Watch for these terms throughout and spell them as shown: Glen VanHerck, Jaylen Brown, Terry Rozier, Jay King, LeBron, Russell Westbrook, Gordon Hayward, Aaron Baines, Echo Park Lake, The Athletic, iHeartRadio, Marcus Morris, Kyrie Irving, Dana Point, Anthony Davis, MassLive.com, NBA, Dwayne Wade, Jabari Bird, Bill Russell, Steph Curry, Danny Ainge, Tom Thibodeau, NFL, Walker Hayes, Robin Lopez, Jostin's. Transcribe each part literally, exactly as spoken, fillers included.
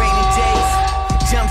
Rainy days, jump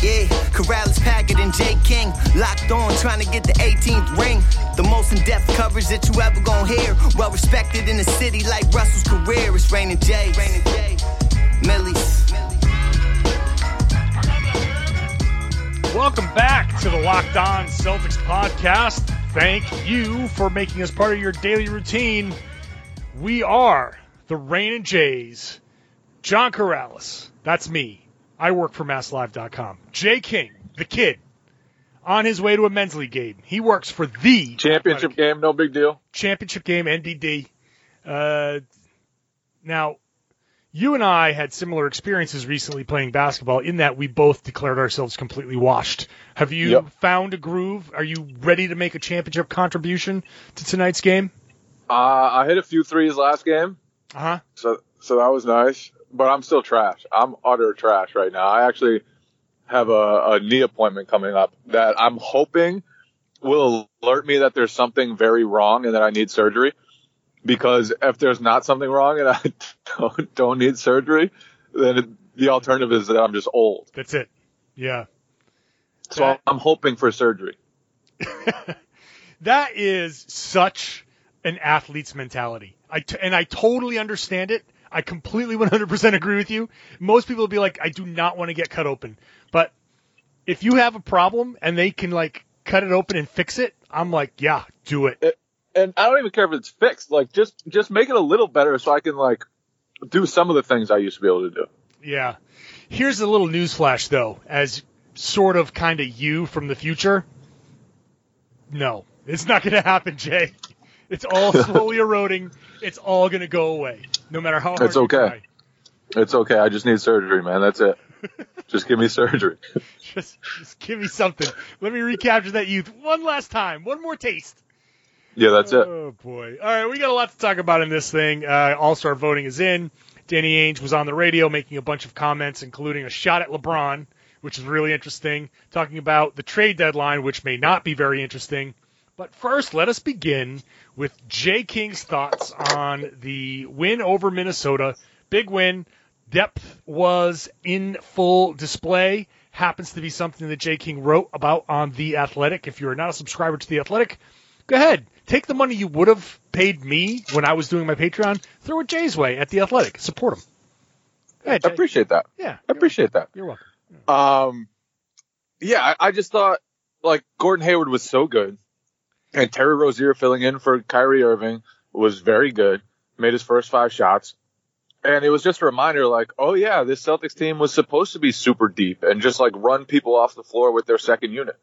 Yeah, Karalis, Packard, and Jay King. Locked on, trying to get the eighteenth ring. The most in-depth coverage that you ever gonna hear. Well respected in the city like Russell's career. It's Rainin' J's. Rainin' J's. Millie's. Welcome back to the Locked On Celtics podcast. Thank you for making us part of your daily routine. We are the Rainin' J's. John Karalis, that's me. I work for Mass Live dot com. Jay King, the kid, on his way to a men's league game. He works for the championship game. No big deal. Championship game, N D D. Uh, now. You and I had similar experiences recently playing basketball in that we both declared ourselves completely washed. Have you yep. found a groove? Are you ready to make a championship contribution to tonight's game? Uh, I hit a few threes last game. Uh-huh. So so that was nice, but I'm still trash. I'm utter trash right now. I actually have a, a knee appointment coming up that I'm hoping will alert me that there's something very wrong and that I need surgery. Because if there's not something wrong and I don't, don't need surgery, then it, the alternative is that I'm just old. That's it. Yeah. So that, I'm hoping for surgery. That is such an athlete's mentality. I t- and I totally understand it. I completely one hundred percent agree with you. Most people will be like, I do not want to get cut open. But if you have a problem and they can like cut it open and fix it, I'm like, yeah, do it. it And I don't even care if it's fixed. Like, just just make it a little better so I can, like, do some of the things I used to be able to do. Yeah. Here's a little newsflash, though, as sort of kind of you from the future. No, it's not going to happen, Jay. It's all slowly eroding. It's all going to go away, no matter how hard it's okay. You try. It's okay. I just need surgery, man. That's it. Just give me surgery. just, just give me something. Let me recapture that youth one last time. One more taste. Yeah, that's it. Oh, boy. All right, we got a lot to talk about in this thing. Uh, All-Star voting is in. Danny Ainge was on the radio making a bunch of comments, including a shot at LeBron, which is really interesting, talking about the trade deadline, which may not be very interesting. But first, let us begin with Jay King's thoughts on the win over Minnesota. Big win. Depth was in full display. Happens to be something that Jay King wrote about on The Athletic. If you are not a subscriber to The Athletic, go ahead. Take the money you would have paid me when I was doing my Patreon. Throw it Jay's way at The Athletic. Support him. Go ahead, Jay. I appreciate that. Yeah. I appreciate that. You're welcome. Um, yeah, I, I just thought, like, Gordon Hayward was so good. And Terry Rozier filling in for Kyrie Irving was very good. Made his first five shots. And it was just a reminder, like, oh, yeah, this Celtics team was supposed to be super deep and just, like, run people off the floor with their second unit.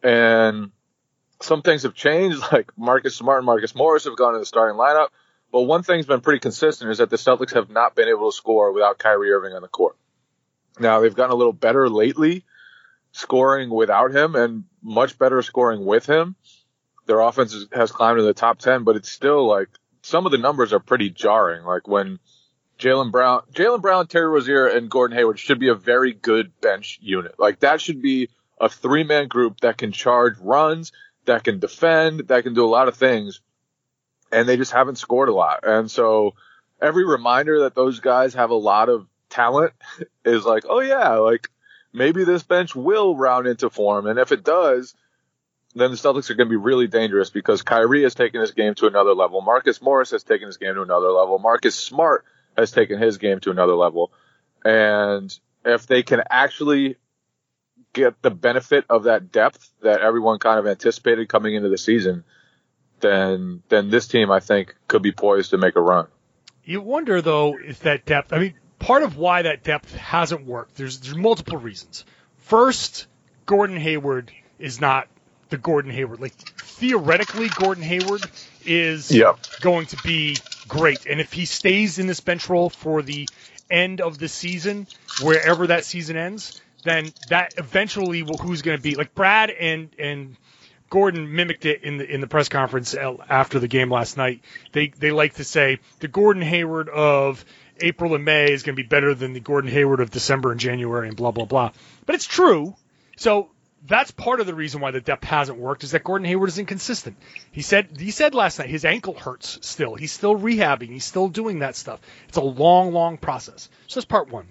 And some things have changed, like Marcus Smart and Marcus Morris have gone to the starting lineup. But one thing's been pretty consistent is that the Celtics have not been able to score without Kyrie Irving on the court. Now, they've gotten a little better lately scoring without him and much better scoring with him. Their offense has climbed to the top ten, but it's still like some of the numbers are pretty jarring. Like when Jaylen Brown, Jaylen Brown, Terry Rozier, and Gordon Hayward should be a very good bench unit. Like that should be a three-man group that can charge runs, that can defend, that can do a lot of things, and they just haven't scored a lot. And so every reminder that those guys have a lot of talent is like, oh, yeah, like maybe this bench will round into form. And if it does, then the Celtics are going to be really dangerous because Kyrie has taken his game to another level. Marcus Morris has taken his game to another level. Marcus Smart has taken his game to another level. And if they can actually get the benefit of that depth that everyone kind of anticipated coming into the season, then then this team, I think, could be poised to make a run. You wonder, though, if that depth – I mean, part of why that depth hasn't worked, there's, there's multiple reasons. First, Gordon Hayward is not the Gordon Hayward. Like, theoretically, Gordon Hayward is yep. going to be great. And if he stays in this bench role for the end of the season, wherever that season ends, then that eventually will, who's going to be. Like, Brad and and Gordon mimicked it in the in the press conference after the game last night. They they like to say the Gordon Hayward of April and May is going to be better than the Gordon Hayward of December and January and blah, blah, blah. But it's true. So that's part of the reason why the depth hasn't worked, is that Gordon Hayward is inconsistent. He said he said last night his ankle hurts still. He's still rehabbing. He's still doing that stuff. It's a long, long process. So that's part one.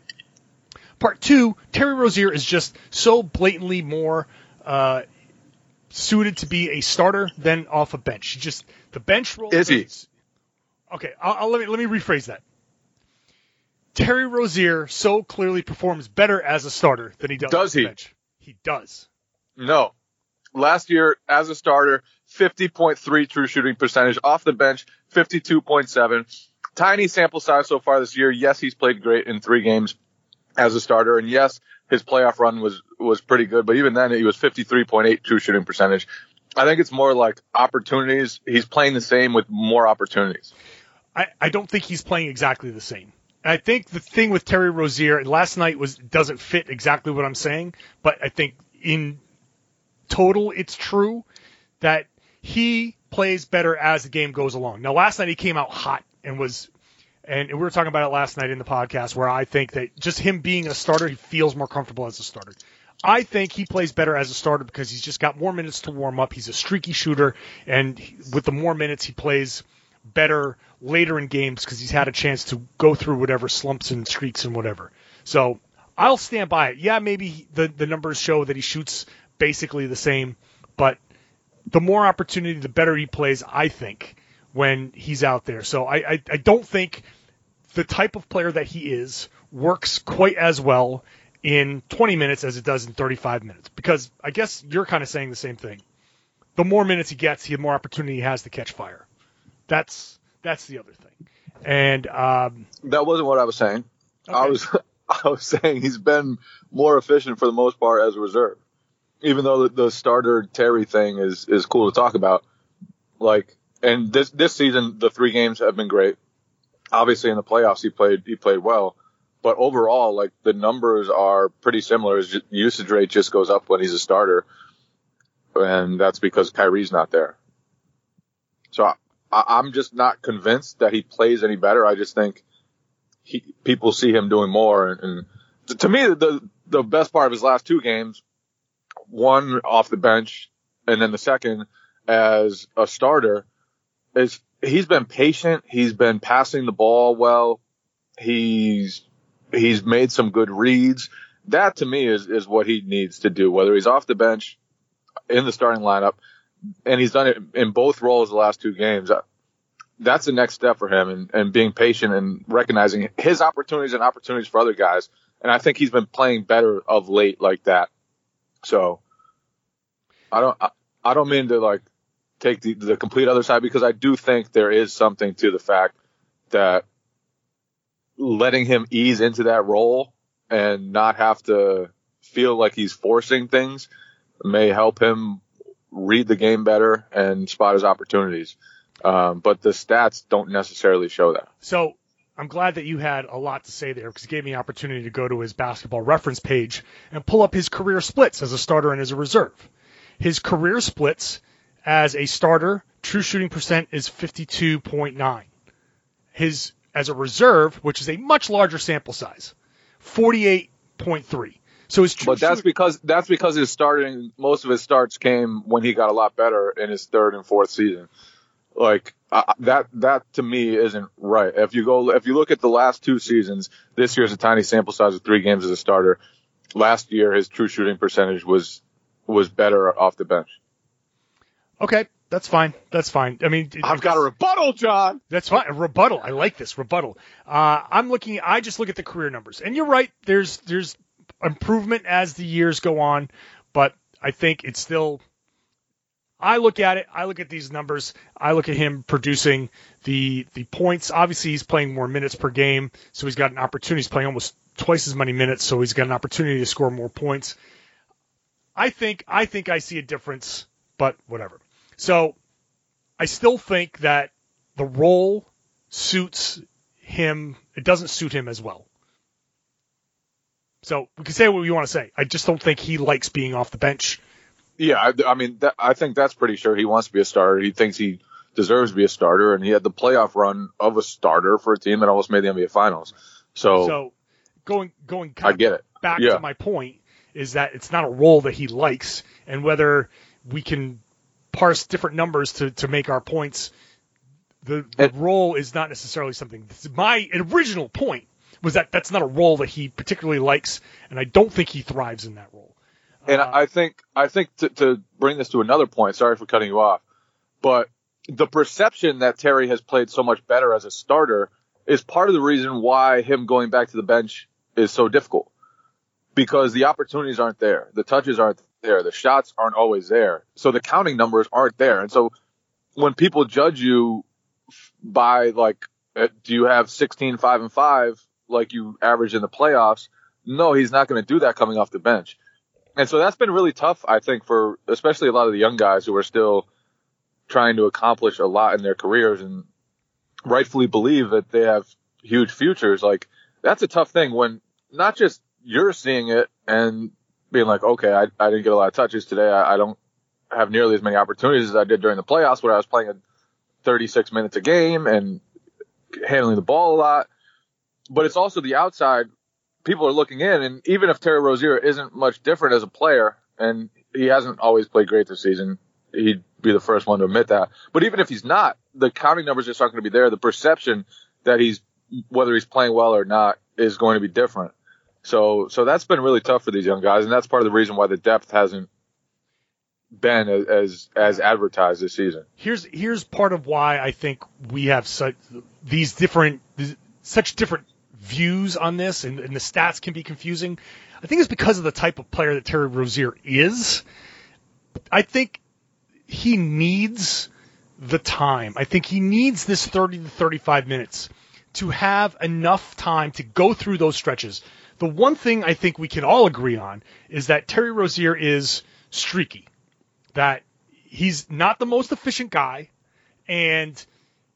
Part two, Terry Rozier is just so blatantly more uh, suited to be a starter than off a bench. He just the bench role is he? Okay, I'll, I'll, let me let me rephrase that. Terry Rozier so clearly performs better as a starter than he does, does on the bench. He does. No. Last year, as a starter, fifty point three true shooting percentage. Off the bench, fifty-two point seven. Tiny sample size so far this year. Yes, he's played great in three games as a starter. And yes, his playoff run was, was pretty good. But even then, he was fifty-three point eight true shooting percentage. I think it's more like opportunities. He's playing the same with more opportunities. I, I don't think he's playing exactly the same. I think the thing with Terry Rozier last night was doesn't fit exactly what I'm saying, but I think in total it's true that he plays better as the game goes along. Now, last night he came out hot and was, and we were talking about it last night in the podcast where I think that just him being a starter, he feels more comfortable as a starter. I think he plays better as a starter because he's just got more minutes to warm up. He's a streaky shooter, and with the more minutes he plays better later in games because he's had a chance to go through whatever slumps and streaks and whatever. So I'll stand by it. Yeah, maybe the, the numbers show that he shoots basically the same, but the more opportunity, the better he plays, I think, when he's out there. So I, I, I don't think the type of player that he is works quite as well in twenty minutes as it does in thirty-five minutes, because I guess you're kind of saying the same thing. The more minutes he gets, the more opportunity he has to catch fire. That's that's the other thing, and um, that wasn't what I was saying. Okay. I was I was saying he's been more efficient for the most part as a reserve, even though the, the starter Terry thing is, is cool to talk about. Like, and this this season the three games have been great. Obviously in the playoffs he played he played well, but overall like the numbers are pretty similar. His usage rate just goes up when he's a starter, and that's because Kyrie's not there. So. I, I'm just not convinced that he plays any better. I just think he, people see him doing more. And, and to me, the the best part of his last two games, one off the bench and then the second as a starter, is he's been patient. He's been passing the ball well. He's he's made some good reads. That, to me, is, is what he needs to do, whether he's off the bench, in the starting lineup. And he's done it in both roles the last two games. That's the next step for him, and, and being patient and recognizing his opportunities and opportunities for other guys. And I think he's been playing better of late like that. So I don't, I, I don't mean to like take the, the complete other side, because I do think there is something to the fact that letting him ease into that role and not have to feel like he's forcing things may help him read the game better and spot his opportunities. Um, but the stats don't necessarily show that. So I'm glad that you had a lot to say there, because it gave me an opportunity to go to his Basketball Reference page and pull up his career splits as a starter and as a reserve. His career splits as a starter, true shooting percent is fifty-two point nine. His, as a reserve, which is a much larger sample size, forty-eight point three. So his true but that's shooting, because that's because his starting most of his starts came when he got a lot better in his third and fourth season. Like uh, that, that to me isn't right. If you go, if you look at the last two seasons, this year's a tiny sample size of three games as a starter. Last year, his true shooting percentage was was better off the bench. Okay, that's fine. That's fine. I mean, I've got a rebuttal, John. That's fine. A rebuttal. I like this rebuttal. Uh, I'm looking. I just look at the career numbers, and you're right. There's there's. improvement as the years go on, but I think it's still I look at it. I look at these numbers. I look at him producing the the points. Obviously, he's playing more minutes per game, so he's got an opportunity. He's playing almost twice as many minutes, so he's got an opportunity to score more points. I think I think I see a difference, but whatever. So I still think that the role suits him. It doesn't suit him as well. So we can say what we want to say. I just don't think he likes being off the bench. Yeah, I, I mean, that, I think that's pretty sure he wants to be a starter. He thinks he deserves to be a starter, and he had the playoff run of a starter for a team that almost made the N B A Finals. So, so going going kind I get it. back yeah. to my point is that it's not a role that he likes, and whether we can parse different numbers to, to make our points, the, the and, role is not necessarily something. My original point was that that's not a role that he particularly likes, and I don't think he thrives in that role. And I think I think to, to bring this to another point, sorry for cutting you off, but the perception that Terry has played so much better as a starter is part of the reason why him going back to the bench is so difficult, because the opportunities aren't there. The touches aren't there. The shots aren't always there. So the counting numbers aren't there. And so when people judge you by, like, do you have sixteen, five, and five like you average in the playoffs, no, he's not going to do that coming off the bench. And so that's been really tough, I think, for especially a lot of the young guys who are still trying to accomplish a lot in their careers and rightfully believe that they have huge futures. Like, that's a tough thing when not just you're seeing it and being like, okay, I, I didn't get a lot of touches today. I, I don't have nearly as many opportunities as I did during the playoffs where I was playing thirty-six minutes a game and handling the ball a lot. But it's also the outside. People are looking in, and even if Terry Rozier isn't much different as a player, and he hasn't always played great this season, he'd be the first one to admit that. But even if he's not, the counting numbers just aren't going to be there. The perception that he's, whether he's playing well or not, is going to be different. So, so that's been really tough for these young guys, and that's part of the reason why the depth hasn't been as as, as advertised this season. Here's here's part of why I think we have such these different such different. views on this, and, and the stats can be confusing. I think it's because of the type of player that Terry Rozier is. I think he needs the time. I think he needs this thirty to thirty-five minutes to have enough time to go through those stretches. The one thing I think we can all agree on is that Terry Rozier is streaky, that he's not the most efficient guy, and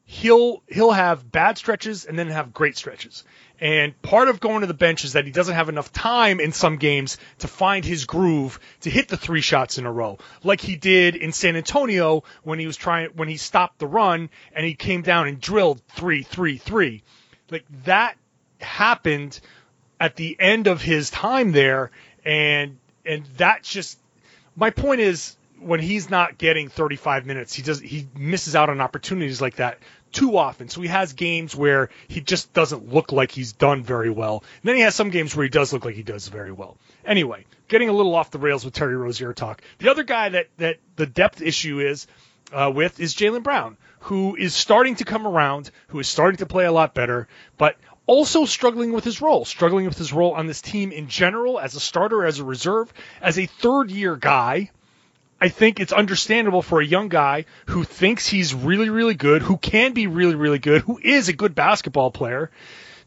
he'll he'll have bad stretches and then have great stretches. And part of going to the bench is that he doesn't have enough time in some games to find his groove to hit the three shots in a row, like he did in San Antonio when he was trying when he stopped the run and he came down and drilled three, three, three. Like, that happened at the end of his time there, and and that's just my point is, when he's not getting thirty-five minutes, he does he misses out on opportunities like that too often. So he has games where he just doesn't look like he's done very well. And then he has some games where he does look like he does very well. Anyway, getting a little off the rails with Terry Rozier talk. The other guy that, that the depth issue is uh, with is Jaylen Brown, who is starting to come around, who is starting to play a lot better, but also struggling with his role, struggling with his role on this team in general, as a starter, as a reserve, as a third-year guy. I think it's understandable for a young guy who thinks he's really, really good, who can be really, really good, who is a good basketball player,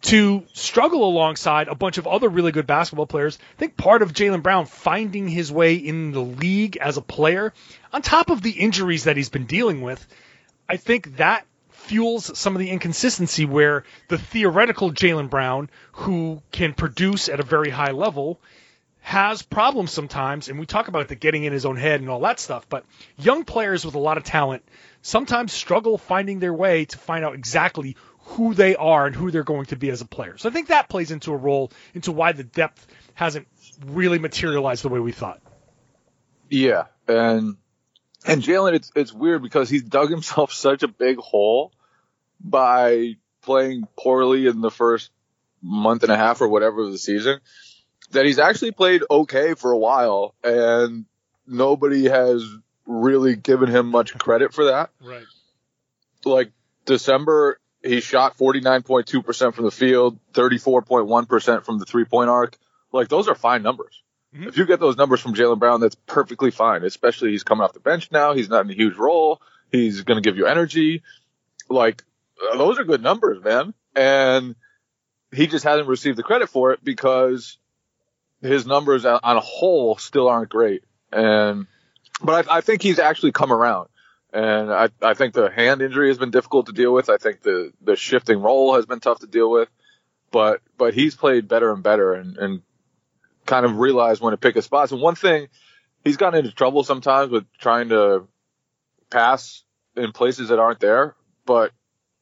to struggle alongside a bunch of other really good basketball players. I think part of Jaylen Brown finding his way in the league as a player, on top of the injuries that he's been dealing with, I think that fuels some of the inconsistency where the theoretical Jaylen Brown, who can produce at a very high level, has problems sometimes, and we talk about the getting in his own head and all that stuff, but young players with a lot of talent sometimes struggle finding their way to find out exactly who they are and who they're going to be as a player. So I think that plays into a role into why the depth hasn't really materialized the way we thought. Yeah, and and Jaylen, it's it's weird because he's dug himself such a big hole by playing poorly in the first month and a half or whatever of the season, that he's actually played okay for a while, and nobody has really given him much credit for that. Right. Like, December, he shot forty-nine point two percent from the field, thirty-four point one percent from the three-point arc. Like, those are fine numbers. Mm-hmm. If you get those numbers from Jaylen Brown, that's perfectly fine, especially he's coming off the bench now. He's not in a huge role. He's going to give you energy. Like, those are good numbers, man. And he just hasn't received the credit for it because his numbers on a whole still aren't great. And But I, I think he's actually come around. And I, I think the hand injury has been difficult to deal with. I think the, the shifting role has been tough to deal with. But but he's played better and better and, and kind of realized when to pick his spots. And one thing, he's gotten into trouble sometimes with trying to pass in places that aren't there. But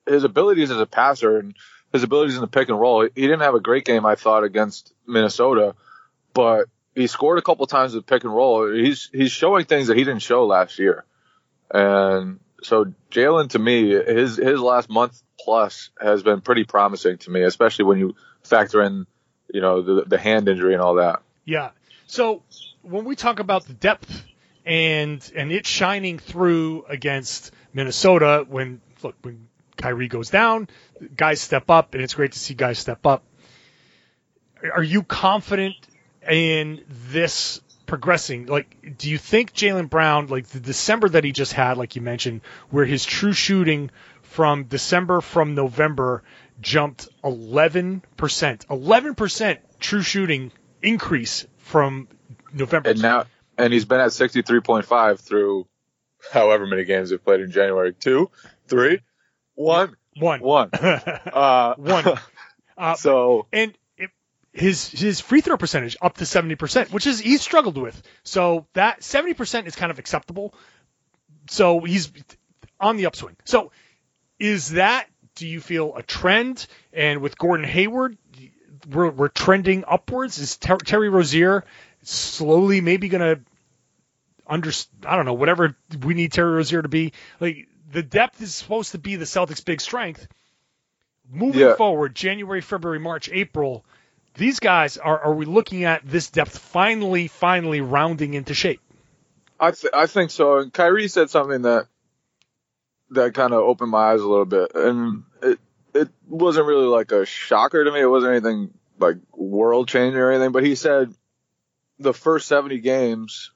his abilities as a passer and his abilities in the pick and roll, he didn't have a great game, I thought, against Minnesota. But he scored a couple times with pick and roll. He's he's showing things that he didn't show last year. And so Jaylen, to me, his his last month plus has been pretty promising to me, especially when you factor in, you know, the, the hand injury and all that. Yeah. So when we talk about the depth and and it shining through against Minnesota, when look when Kyrie goes down, guys step up, and it's great to see guys step up. Are you confident in this progressing? Like, do you think Jaylen Brown, like the December that he just had, like you mentioned, where his true shooting from December from November jumped eleven percent, eleven percent true shooting increase from November. And now, and he's been at sixty-three point five through however many games they've played in January. Two, three, one, one, one, uh, one. Uh, so, and, His his free throw percentage up to seventy percent, which is he's struggled with. So that seventy percent is kind of acceptable. So he's on the upswing. So is that, do you feel, a trend? And with Gordon Hayward, we're, we're trending upwards. Is Ter- Terry Rozier slowly maybe going to, under I don't know, whatever we need Terry Rozier to be? Like, the depth is supposed to be the Celtics' big strength. Moving yeah. forward, January, February, March, April, these guys, are are we looking at this depth finally, finally rounding into shape? I th- I think so. And Kyrie said something that that kind of opened my eyes a little bit. And it it wasn't really like a shocker to me. It wasn't anything like world-changing or anything. But he said the first seventy games,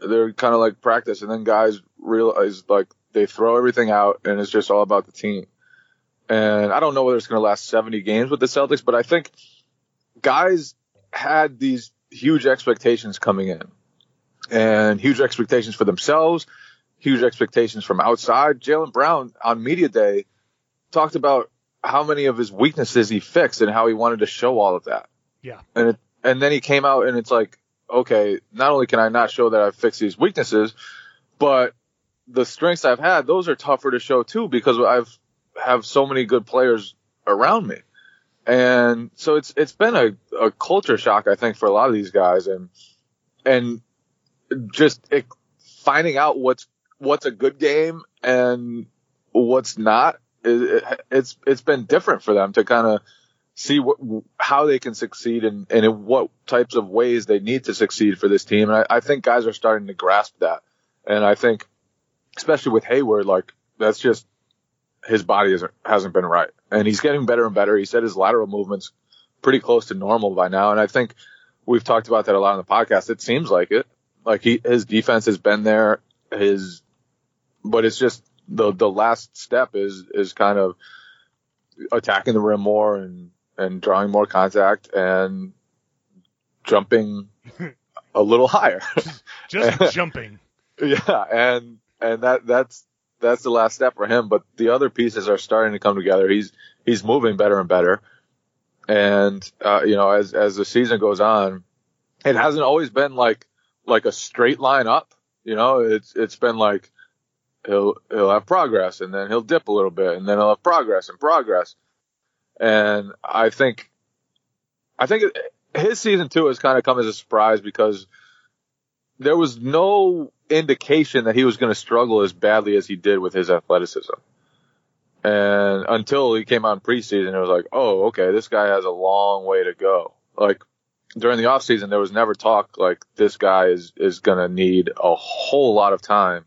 they're kind of like practice. And then guys realize, like, they throw everything out, and it's just all about the team. And I don't know whether it's going to last seventy games with the Celtics, but I think – guys had these huge expectations coming in, and huge expectations for themselves, huge expectations from outside. Jaylen Brown on media day talked about how many of his weaknesses he fixed and how he wanted to show all of that. Yeah. And it, and then he came out and it's like, okay, not only can I not show that I've fixed these weaknesses, but the strengths I've had, those are tougher to show too, because I've have so many good players around me. And so it's it's been a, a culture shock, I think, for a lot of these guys, and and just it, finding out what's what's a good game and what's not. It, it's it's been different for them to kind of see what, how they can succeed and, and in what types of ways they need to succeed for this team. And I, I think guys are starting to grasp that. And I think, especially with Hayward, like that's just his body isn't, hasn't been right. And he's getting better and better. He said his lateral movement's pretty close to normal by now. And I think we've talked about that a lot on the podcast. It seems like it. Like he, his defense has been there. His, but it's just the, the last step is, is kind of attacking the rim more and, and drawing more contact and jumping a little higher. Just and, jumping. Yeah. And, and that, that's, That's the last step for him, but the other pieces are starting to come together. He's he's moving better and better, and uh, you know, as as the season goes on, it hasn't always been like like a straight line up. You know, it's it's been like he'll he'll have progress, and then he'll dip a little bit, and then he'll have progress and progress. And I think I think his season two has kind of come as a surprise because there was no indication that he was going to struggle as badly as he did with his athleticism. And until he came out in preseason, it was like, oh, okay, this guy has a long way to go. Like during the offseason, there was never talk like this guy is, is going to need a whole lot of time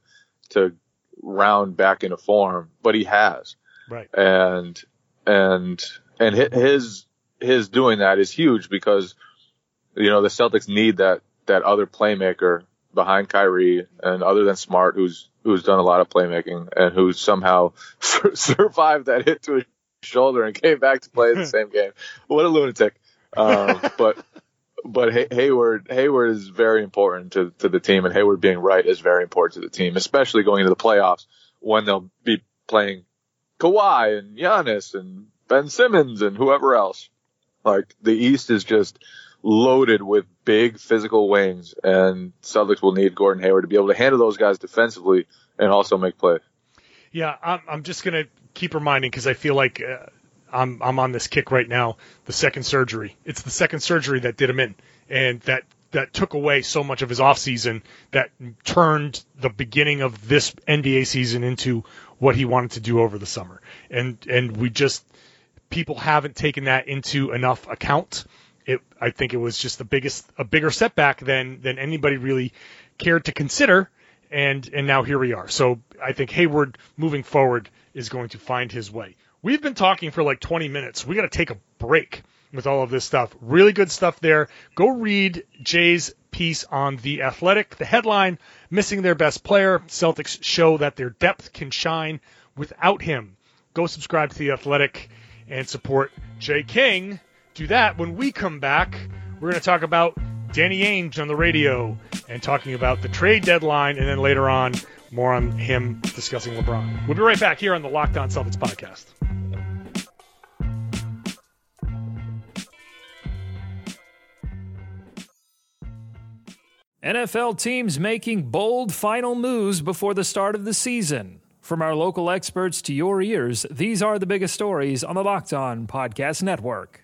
to round back into form, but he has. Right. And, and, and his, his doing that is huge because, you know, the Celtics need that that other playmaker behind Kyrie, and other than Smart, who's who's done a lot of playmaking and who somehow sur- survived that hit to his shoulder and came back to play the same game. What a lunatic! Um, but but Hay- Hayward Hayward is very important to, to the team, and Hayward being right is very important to the team, especially going into the playoffs when they'll be playing Kawhi and Giannis and Ben Simmons and whoever else. Like, the East is just loaded with big physical wings, and Celtics will need Gordon Hayward to be able to handle those guys defensively and also make plays. Yeah, I'm, I'm just going to keep reminding, because I feel like uh, I'm I'm on this kick right now, the second surgery. It's the second surgery that did him in, and that, that took away so much of his offseason that turned the beginning of this N B A season into what he wanted to do over the summer. And and we just – people haven't taken that into enough account. It, I think it was just the biggest, a bigger setback than than anybody really cared to consider, and and now here we are. So I think Hayward moving forward is going to find his way. We've been talking for like twenty minutes. We got to take a break with all of this stuff. Really good stuff there. Go read Jay's piece on The Athletic. The headline: missing their best player, Celtics show that their depth can shine without him. Go subscribe to The Athletic and support Jay King. Do that. When we come back, we're going to talk about Danny Ainge on the radio and talking about the trade deadline, and then later on, more on him discussing LeBron. We'll be right back here on the Locked On Celtics podcast. N F L teams making bold final moves before the start of the season. From our local experts to your ears, these are the biggest stories on the Locked On Podcast Network.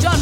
John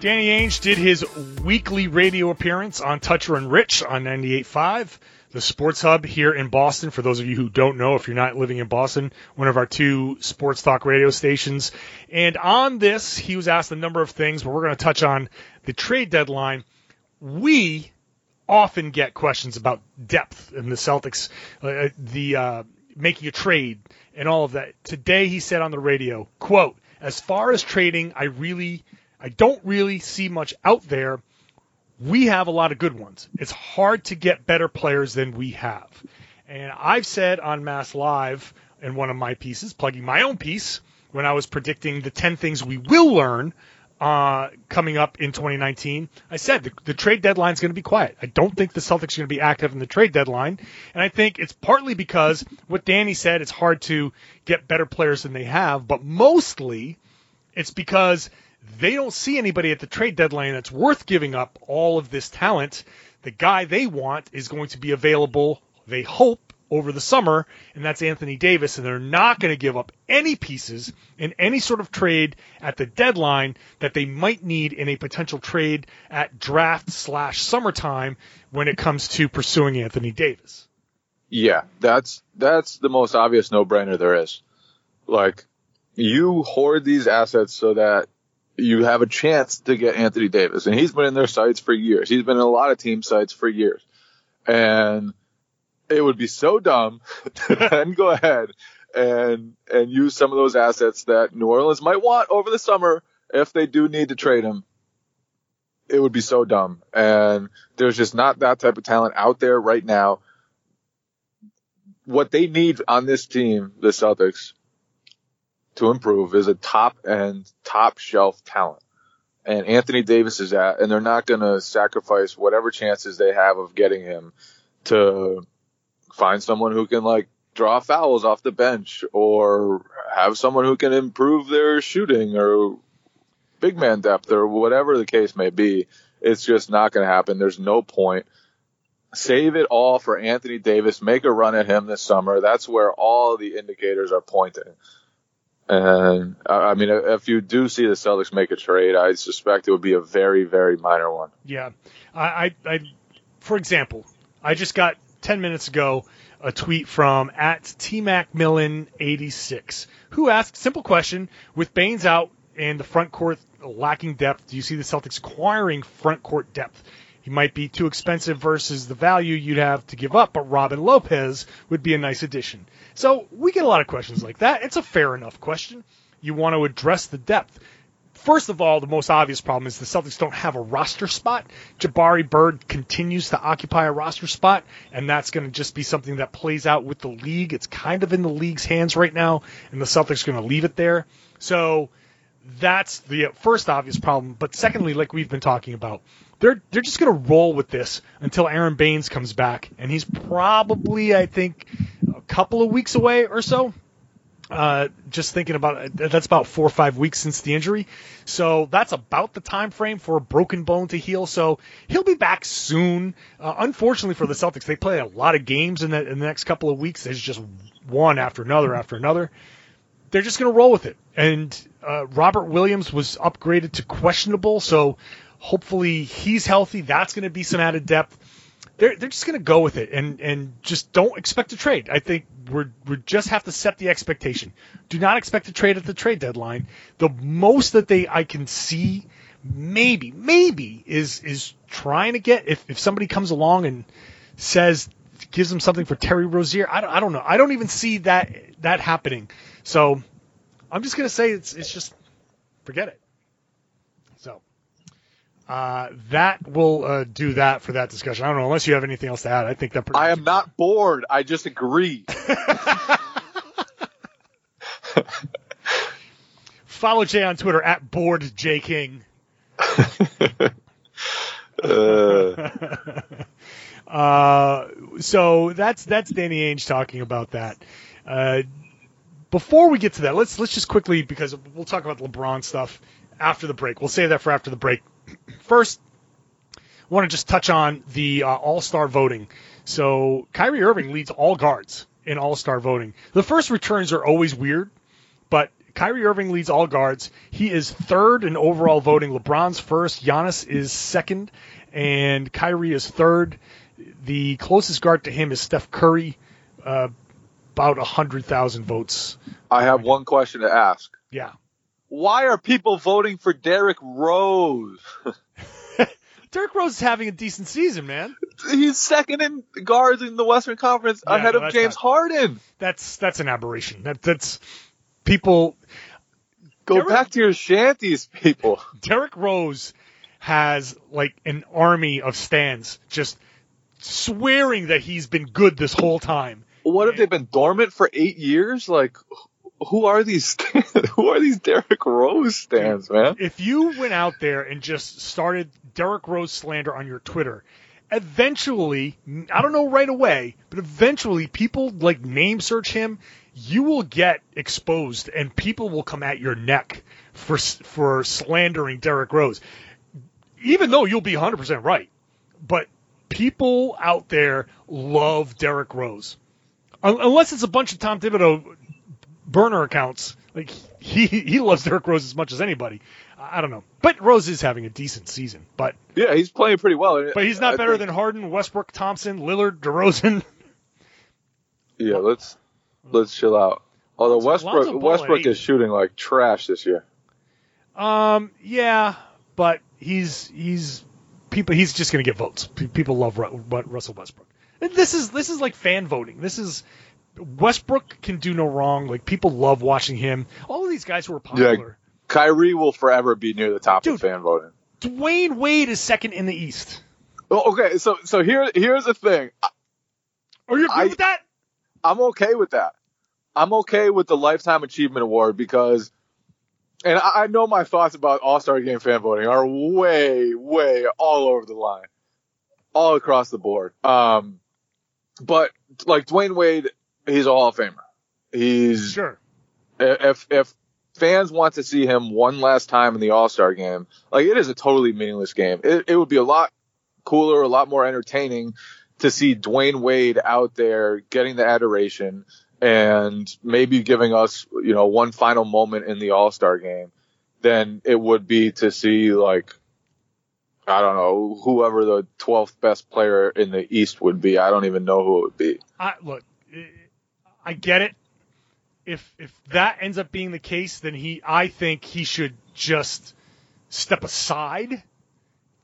Danny Ainge did his weekly radio appearance on Toucher and Rich on ninety-eight point five. The Sports Hub here in Boston. For those of you who don't know, if you're not living in Boston, one of our two sports talk radio stations. And on this, he was asked a number of things, but we're going to touch on the trade deadline. We often get questions about depth in the Celtics, uh, the uh, making a trade and all of that. Today he said on the radio, quote, "As far as trading, I really, I don't really see much out there. We have a lot of good ones. It's hard to get better players than we have." And I've said on Mass Live in one of my pieces, plugging my own piece, when I was predicting the ten things we will learn uh, coming up in twenty nineteen, I said the, the trade deadline is going to be quiet. I don't think the Celtics are going to be active in the trade deadline. And I think it's partly because what Danny said, it's hard to get better players than they have, but mostly it's because they don't see anybody at the trade deadline that's worth giving up all of this talent. The guy they want is going to be available, they hope, over the summer, and that's Anthony Davis, and they're not going to give up any pieces in any sort of trade at the deadline that they might need in a potential trade at draft slash summertime when it comes to pursuing Anthony Davis. Yeah, that's that's the most obvious no-brainer there is. Like, you hoard these assets so that you have a chance to get Anthony Davis, and he's been in their sites for years. He's been in a lot of team sites for years, and it would be so dumb to then go ahead and and use some of those assets that New Orleans might want over the summer if they do need to trade him. It would be so dumb. And there's just not that type of talent out there right now. What they need on this team, the Celtics, to improve is a top-end, top-shelf talent. And Anthony Davis is at, and they're not going to sacrifice whatever chances they have of getting him to find someone who can, like, draw fouls off the bench or have someone who can improve their shooting or big man depth or whatever the case may be. It's just not going to happen. There's no point. Save it all for Anthony Davis. Make a run at him this summer. That's where all the indicators are pointing. And, I mean, if you do see the Celtics make a trade, I suspect it would be a very, very minor one. Yeah. I, I, I for example, I just got ten minutes ago a tweet from at T Mac Millen eighty-six, who asked, simple question, with Baines out and the front court lacking depth, do you see the Celtics acquiring front court depth? He might be too expensive versus the value you'd have to give up, but Robin Lopez would be a nice addition. So we get a lot of questions like that. It's a fair enough question. You want to address the depth. First of all, the most obvious problem is the Celtics don't have a roster spot. Jabari Bird continues to occupy a roster spot, and that's going to just be something that plays out with the league. It's kind of in the league's hands right now, and the Celtics are going to leave it there. So that's the first obvious problem. But secondly, like we've been talking about, they're they're just going to roll with this until Aaron Baines comes back, and he's probably, I think, a couple of weeks away or so. Uh, just thinking about it, that's about four or five weeks since the injury. So that's about the time frame for a broken bone to heal. So he'll be back soon. Uh, unfortunately for the Celtics, they play a lot of games in the, in the next couple of weeks. There's just one after another after another. They're just going to roll with it. And uh, Robert Williams was upgraded to questionable, so hopefully he's healthy. That's going to be some added depth. They're they're just going to go with it and and just don't expect a trade. I think we're we just have to set the expectation. Do not expect a trade at the trade deadline. The most that they I can see maybe maybe is is trying to get if if somebody comes along and says gives them something for Terry Rozier. I don't I don't know. I don't even see that that happening. So I'm just going to say it's it's just forget it. So Uh, that will uh, do that for that discussion. I don't know, unless you have anything else to add. I think that pretty I am not bored. I just agree. Follow Jay on Twitter at bored Jay King. uh. uh, so that's that's Danny Ainge talking about that. Uh, before we get to that, let's let's just quickly, because we'll talk about LeBron stuff after the break. We'll save that for after the break. First, I want to just touch on the uh, all-star voting. So Kyrie Irving leads all guards in all-star voting. The first returns are always weird, but Kyrie Irving leads all guards. He is third in overall voting. LeBron's first, Giannis is second, and Kyrie is third. The closest guard to him is Steph Curry, uh, about one hundred thousand votes. I have one question to ask. Yeah. Why are people voting for Derrick Rose? Derrick Rose is having a decent season, man. He's second in guards in the Western Conference yeah, ahead no, of James not, Harden. That's that's an aberration. That that's people go Derrick, back to your shanties, people. Derrick Rose has like an army of stands just swearing that he's been good this whole time. What and, have they been dormant for eight years? Like. Who are these? Who are these Derrick Rose stands, man? If you went out there and just started Derrick Rose slander on your Twitter, eventually, I don't know right away, but eventually, people like name search him. You will get exposed, and people will come at your neck for for slandering Derrick Rose, even though you'll be one hundred percent right. But people out there love Derrick Rose. Unless it's a bunch of Tom Thibodeau burner accounts. Like, he, he loves Derrick Rose as much as anybody. I don't know. But Rose is having a decent season. But yeah, he's playing pretty well. But he's not I better think... than Harden, Westbrook, Thompson, Lillard, DeRozan. Yeah, let's let's chill out. Although Westbrook Westbrook is shooting like trash this year. Um, yeah, but he's he's people he's just going to get votes. People love Russell Westbrook. And this is this is like fan voting. This is Westbrook can do no wrong. Like, people love watching him. All of these guys who are popular. Yeah, Kyrie will forever be near the top Dude, of fan voting. Dwayne Wade is second in the East. Oh, okay, so so here here's the thing. Are you agree I, with that? I'm okay with that. I'm okay with the Lifetime Achievement Award because, and I know my thoughts about All-Star Game fan voting are way, way all over the line, all across the board. Um, but like Dwayne Wade, he's a Hall of Famer. He's sure. If if fans want to see him one last time in the All-Star Game, like, it is a totally meaningless game. It, it would be a lot cooler, a lot more entertaining to see Dwayne Wade out there getting the adoration and maybe giving us, you know, one final moment in the All-Star Game than it would be to see, like, I don't know, whoever the twelfth best player in the East would be. I don't even know who it would be. I, look, I get it. If if that ends up being the case, then he, I think he should just step aside.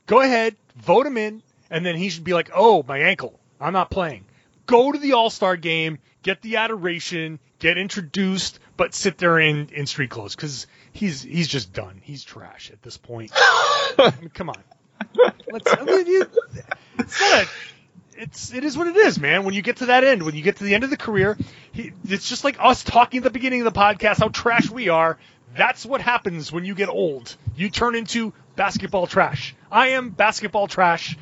Go ahead, vote him in, and then he should be like, oh, my ankle, I'm not playing. Go to the All-Star Game, get the adoration, get introduced, but sit there in, in street clothes because he's he's just done. He's trash at this point. I mean, come on, let's. I mean, it's not a, it's it is what it is, man. When you get to that end, when you get to the end of the career, he, it's just like us talking at the beginning of the podcast how trash we are. That's what happens when you get old. You turn into basketball trash. I am basketball trash.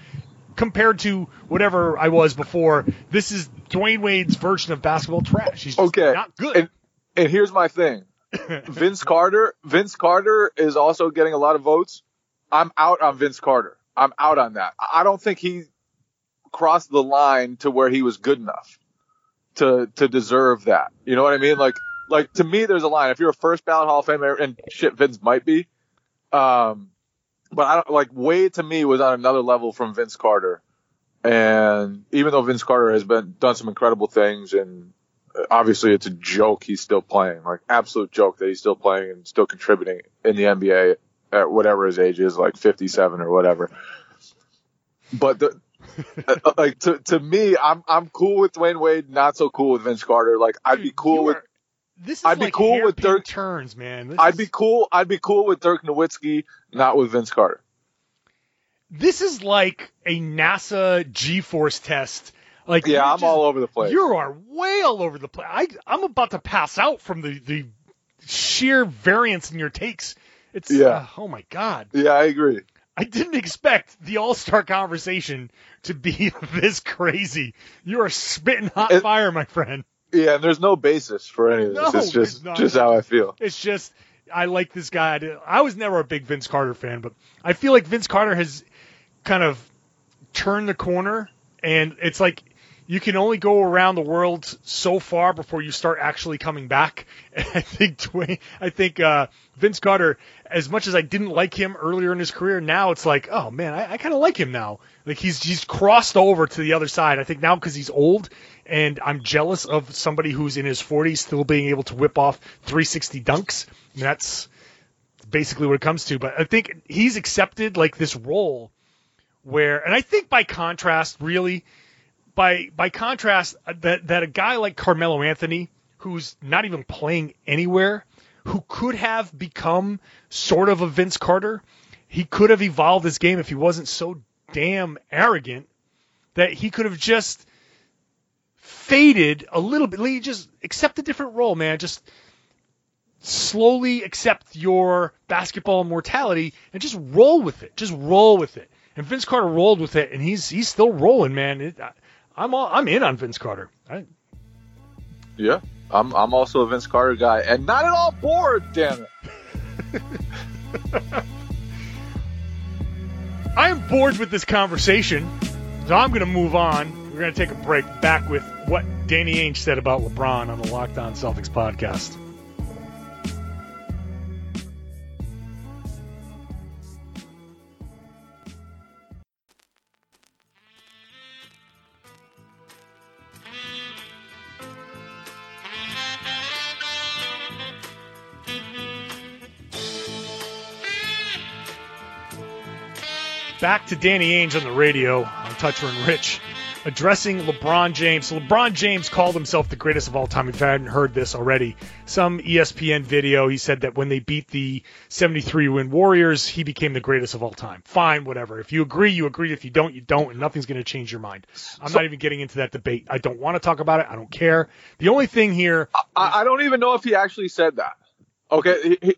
Compared to whatever I was before, this is Dwayne Wade's version of basketball trash. He's just okay. not good. And, and here's my thing. Vince Carter Vince Carter is also getting a lot of votes. I'm out on Vince Carter. I'm out on that. I don't think he crossed the line to where he was good enough to to deserve that. You know what I mean? Like, like to me, there's a line. If you're a first ballot Hall of Famer, and shit, Vince might be, um, but I don't, like, Wade to me was on another level from Vince Carter, and even though Vince Carter has been done some incredible things, and obviously it's a joke he's still playing, like absolute joke that he's still playing and still contributing in the N B A at whatever his age is, like fifty-seven or whatever. But the, like to to me, I'm I'm cool with Dwayne Wade, not so cool with Vince Carter. Like, I'd be cool with This is I'd like be cool with Dirk turns, man. This I'd is... be cool. I'd be cool with Dirk Nowitzki, not with Vince Carter. This is like a NASA G-force test. Like, yeah, I'm just all over the place. You are way all over the place. I, I'm about to pass out from the, the sheer variance in your takes. It's yeah. Uh, oh my God. Yeah, I agree. I didn't expect the All-Star conversation to be this crazy. You are spitting hot it... fire, my friend. Yeah, and there's no basis for any of this. No, it's just it's just how I feel. It's just, I like this guy. I was never a big Vince Carter fan, but I feel like Vince Carter has kind of turned the corner, and it's like you can only go around the world so far before you start actually coming back. And I think Dwayne, I think uh, Vince Carter, as much as I didn't like him earlier in his career, now it's like, oh, man, I, I kind of like him now. Like, he's he's crossed over to the other side. I think now because he's old, and I'm jealous of somebody who's in his forties still being able to whip off three sixty dunks. I mean, that's basically what it comes to. But I think he's accepted, like, this role where – and I think by contrast, really – By by contrast, that that a guy like Carmelo Anthony, who's not even playing anywhere, who could have become sort of a Vince Carter, he could have evolved his game if he wasn't so damn arrogant that he could have just faded a little bit. He just accept a different role, man. Just slowly accept your basketball mortality and just roll with it. Just roll with it. And Vince Carter rolled with it, and he's he's still rolling, man. It, I, I'm all, I'm in on Vince Carter. I... Yeah, I'm I'm also a Vince Carter guy, and not at all bored, damn it. I am bored with this conversation, so I'm going to move on. We're going to take a break. Back with what Danny Ainge said about LeBron on the Locked On Celtics podcast. Back to Danny Ainge on the radio on Toucher and Rich, addressing LeBron James. LeBron James called himself the greatest of all time. If I hadn't heard this already, some E S P N video, he said that when they beat the seventy-three win Warriors, he became the greatest of all time. Fine, whatever. If you agree, you agree. If you don't, you don't, and nothing's going to change your mind. I'm so, not even getting into that debate. I don't want to talk about it. I don't care. The only thing here... I, is, I don't even know if he actually said that. Okay, he, he,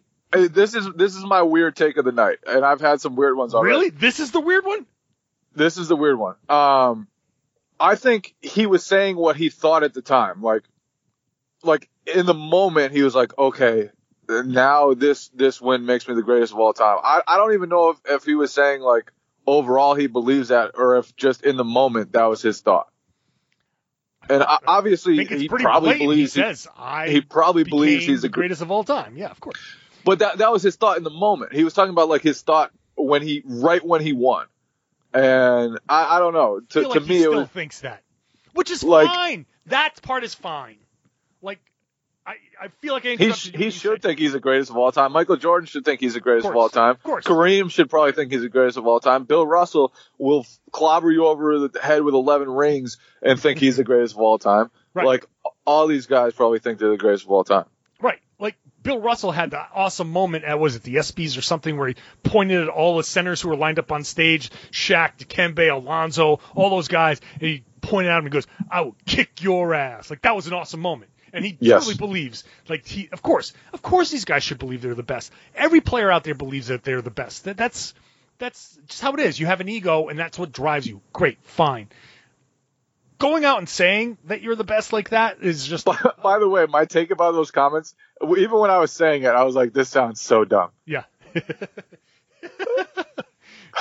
This is this is my weird take of the night, and I've had some weird ones already. Really? This is the weird one? This is the weird one. Um, I think he was saying what he thought at the time. Like, like in the moment, he was like, okay, now this, this win makes me the greatest of all time. I, I don't even know if, if he was saying, like, overall he believes that, or if just in the moment that was his thought. And I, obviously, I he probably blatant. believes he, he, says, I he probably believes he's the greatest of all time. Yeah, of course. But that that was his thought in the moment. He was talking about like his thought when he right when he won, and I, I don't know. To, I feel like to me, he still it was, thinks that, which is like, fine. That part is fine. Like I, I feel like I he sh- he should think he's the greatest of all time. Michael Jordan should think he's the greatest of, course, of all time. Of course, Kareem should probably think he's the greatest of all time. Bill Russell will clobber you over the head with eleven rings and think he's the greatest of all time. Right. Like all these guys probably think they're the greatest of all time. Right. Like, Bill Russell had that awesome moment at, was it the ESPYs or something, where he pointed at all the centers who were lined up on stage, Shaq, Dikembe, Alonzo, all those guys, and he pointed at him and goes, I will kick your ass. Like, that was an awesome moment. And he yes. truly believes, like, he, of course, of course these guys should believe they're the best. Every player out there believes that they're the best. That, that's, that's just how it is. You have an ego, and that's what drives you. Great, fine. Going out and saying that you're the best like that is just... By, by the way, my take about those comments, even when I was saying it, I was like, this sounds so dumb. Yeah.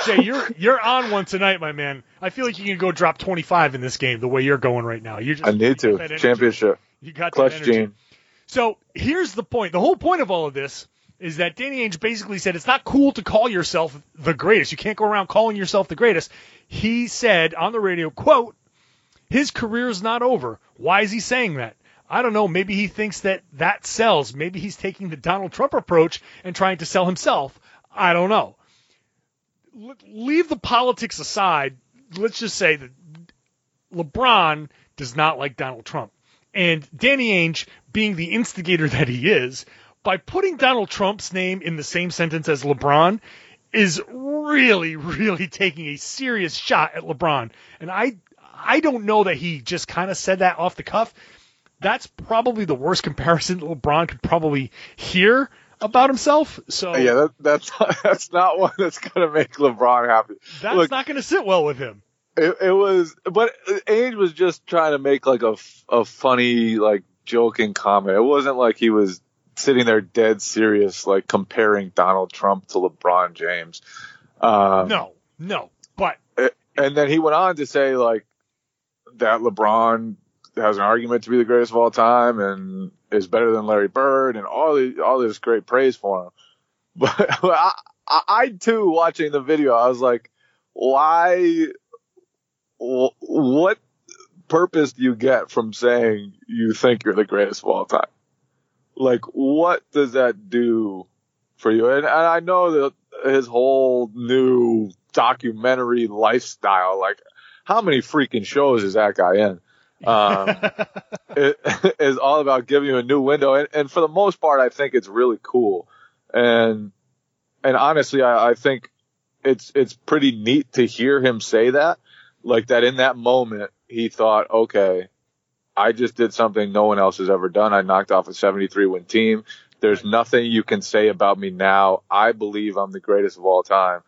Jay, you're you're on one tonight, my man. I feel like you can go drop twenty-five in this game the way you're going right now. You're just, I need you to. Championship. You got Clutch that energy. Gene. So here's the point. The whole point of all of this is that Danny Ainge basically said it's not cool to call yourself the greatest. You can't go around calling yourself the greatest. He said on the radio, quote, his career is not over. Why is he saying that? I don't know. Maybe he thinks that that sells. Maybe he's taking the Donald Trump approach and trying to sell himself. I don't know. L- leave the politics aside. Let's just say that LeBron does not like Donald Trump. And Danny Ainge, being the instigator that he is, by putting Donald Trump's name in the same sentence as LeBron, is really, really taking a serious shot at LeBron. And I I don't know that he just kind of said that off the cuff. That's probably the worst comparison LeBron could probably hear about himself. So yeah, that, that's that's not one that's going to make LeBron happy. That's Look, not going to sit well with him. It, it was, but Ainge was just trying to make like a a funny like joking comment. It wasn't like he was sitting there dead serious, like comparing Donald Trump to LeBron James. Um, no, no, but it, and then he went on to say like that LeBron has an argument to be the greatest of all time and is better than Larry Bird and all the, all this great praise for him. But I, I too, watching the video, I was like, why, what purpose do you get from saying you think you're the greatest of all time? Like, what does that do for you? And, and I know that his whole new documentary lifestyle, like how many freaking shows is that guy in? um, it is all about giving you a new window, and, and for the most part, I think it's really cool. And and honestly, I, I think it's it's pretty neat to hear him say that, like that in that moment he thought, okay, I just did something no one else has ever done. I knocked off a seventy-three win team. There's nothing you can say about me now. I believe I'm the greatest of all time.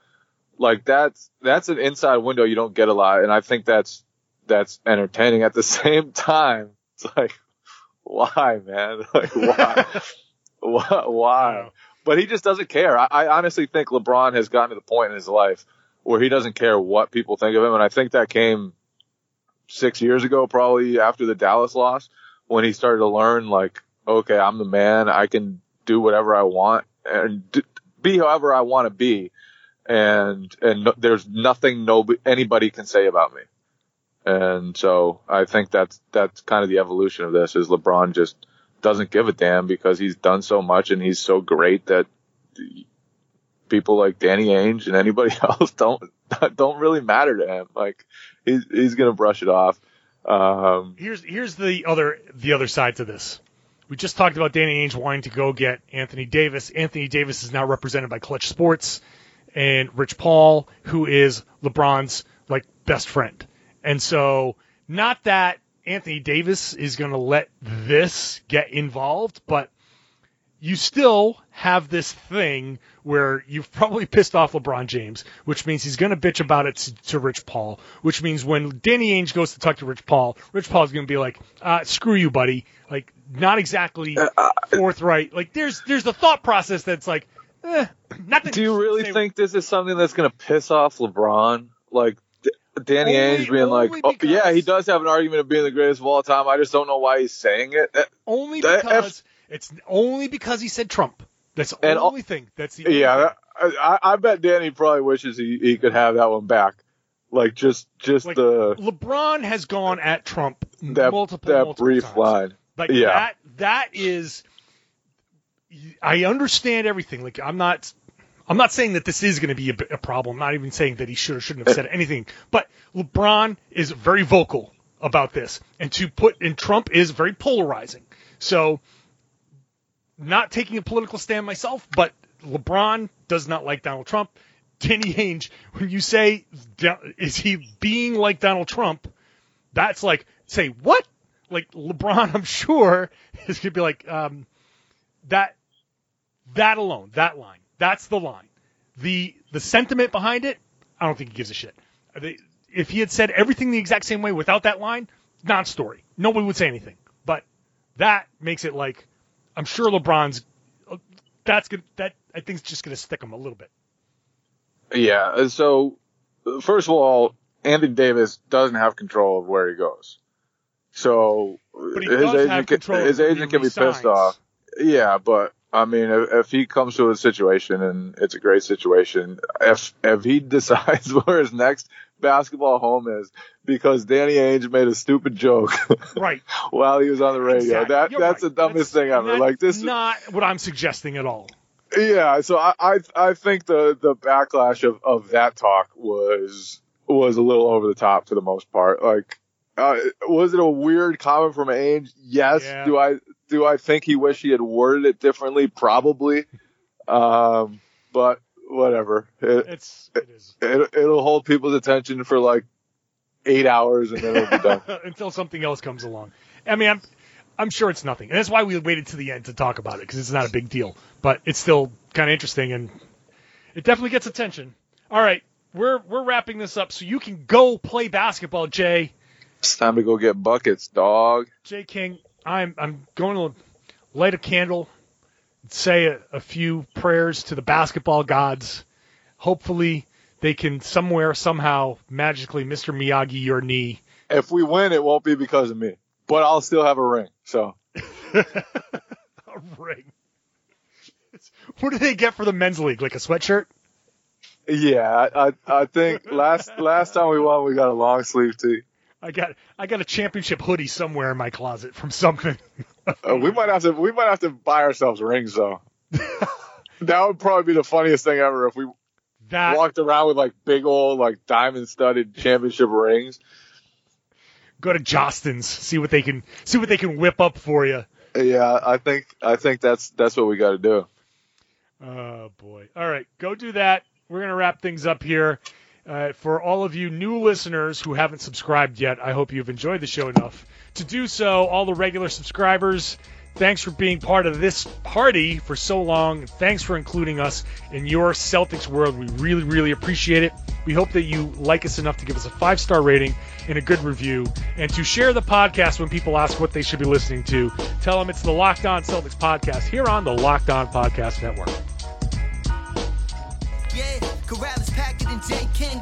Like that's that's an inside window you don't get a lot, and I think that's. that's entertaining. At the same time, it's like, why, man? Like, why? why? Why? But he just doesn't care. I, I honestly think LeBron has gotten to the point in his life where he doesn't care what people think of him, and I think that came six years ago, probably after the Dallas loss, when he started to learn, like, okay, I'm the man. I can do whatever I want and d- be however I want to be. And, and no, there's nothing nobody, anybody can say about me. And so I think that's, that's kind of the evolution of this, is LeBron just doesn't give a damn because he's done so much and he's so great that people like Danny Ainge and anybody else don't, don't really matter to him. Like, he's, he's going to brush it off. Um, here's, here's the other, the other side to this. We just talked about Danny Ainge wanting to go get Anthony Davis. Anthony Davis is now represented by Clutch Sports and Rich Paul, who is LeBron's, like, best friend. And so, not that Anthony Davis is going to let this get involved, but you still have this thing where you've probably pissed off LeBron James, which means he's going to bitch about it to, to Rich Paul, which means when Danny Ainge goes to talk to Rich Paul, Rich Paul's going to be like, uh, screw you, buddy. Like, not exactly forthright. Like, there's there's the thought process that's like, eh, nothing. Do you really say, think this is something that's going to piss off LeBron? Like, Danny only, Ainge being like, oh, yeah, he does have an argument of being the greatest of all time. I just don't know why he's saying it. That, only because that, it's only because he said Trump. That's the and, only thing. That's the only yeah. Thing. I, I bet Danny probably wishes he, he could have that one back. Like just just like, the LeBron has gone at Trump that, multiple that multiple brief times. Line. Like yeah. that that is. I understand everything. Like I'm not. I'm not saying that this is going to be a, a problem. I'm not even saying that he should or shouldn't have said anything. But LeBron is very vocal about this, and to put and Trump is very polarizing. So, not taking a political stand myself, but LeBron does not like Donald Trump. Danny Ainge, when you say is he being like Donald Trump, that's like say what? Like LeBron, I'm sure is going to be like um, that. That alone, that line. That's the line. The the sentiment behind it, I don't think he gives a shit. If he had said everything the exact same way without that line, non-story. Nobody would say anything. But that makes it like, I'm sure LeBron's, that's good. That I think it's just going to stick him a little bit. Yeah. So, first of all, Anthony Davis doesn't have control of where he goes. So, but he his does agent, have control his agent can be signs. Pissed off. Yeah, but. I mean, if he comes to a situation and it's a great situation, if if he decides where his next basketball home is because Danny Ainge made a stupid joke right. while he was on the radio, exactly. that You're that's right. the dumbest that's, thing ever. That's like this, not what I'm suggesting at all. Yeah, so I I, I think the, the backlash of, of that talk was was a little over the top for the most part. Like, uh, was it a weird comment from Ainge? Yes. Yeah. Do I? Do I think he wish he had worded it differently? Probably. Um, but whatever. It, it's, it is. It, it'll hold people's attention for like eight hours and then it'll be done. Until something else comes along. I mean, I'm, I'm sure it's nothing. And that's why we waited to the end to talk about it because it's not a big deal. But it's still kind of interesting and it definitely gets attention. All right. We're, we're wrapping this up so you can go play basketball, Jay. It's time to go get buckets, dog. Jay King. I'm I'm going to light a candle, and say a, a few prayers to the basketball gods. Hopefully, they can somewhere, somehow, magically Mister Miyagi your knee. If we win, it won't be because of me, but I'll still have a ring. So a ring. What do they get for the men's league? Like a sweatshirt? Yeah, I I think last last time we won, we got a long sleeve tee. I got I got a championship hoodie somewhere in my closet from something. uh, we might have to we might have to buy ourselves rings though. That would probably be the funniest thing ever if we that, walked around with like big old like diamond studded championship rings. Go to Jostin's, see what they can see what they can whip up for you. Yeah, I think I think that's that's what we got to do. Oh boy! All right, go do that. We're gonna wrap things up here. Uh, for all of you new listeners who haven't subscribed yet, I hope you've enjoyed the show enough to do so. All the regular subscribers, thanks for being part of this party for so long. Thanks for including us in your Celtics world. We really, really appreciate it. We hope that you like us enough to give us a five-star rating and a good review and to share the podcast when people ask what they should be listening to. Tell them it's the Locked On Celtics podcast here on the Locked On Podcast Network. Yeah. Karalis, Packard, and Jay King.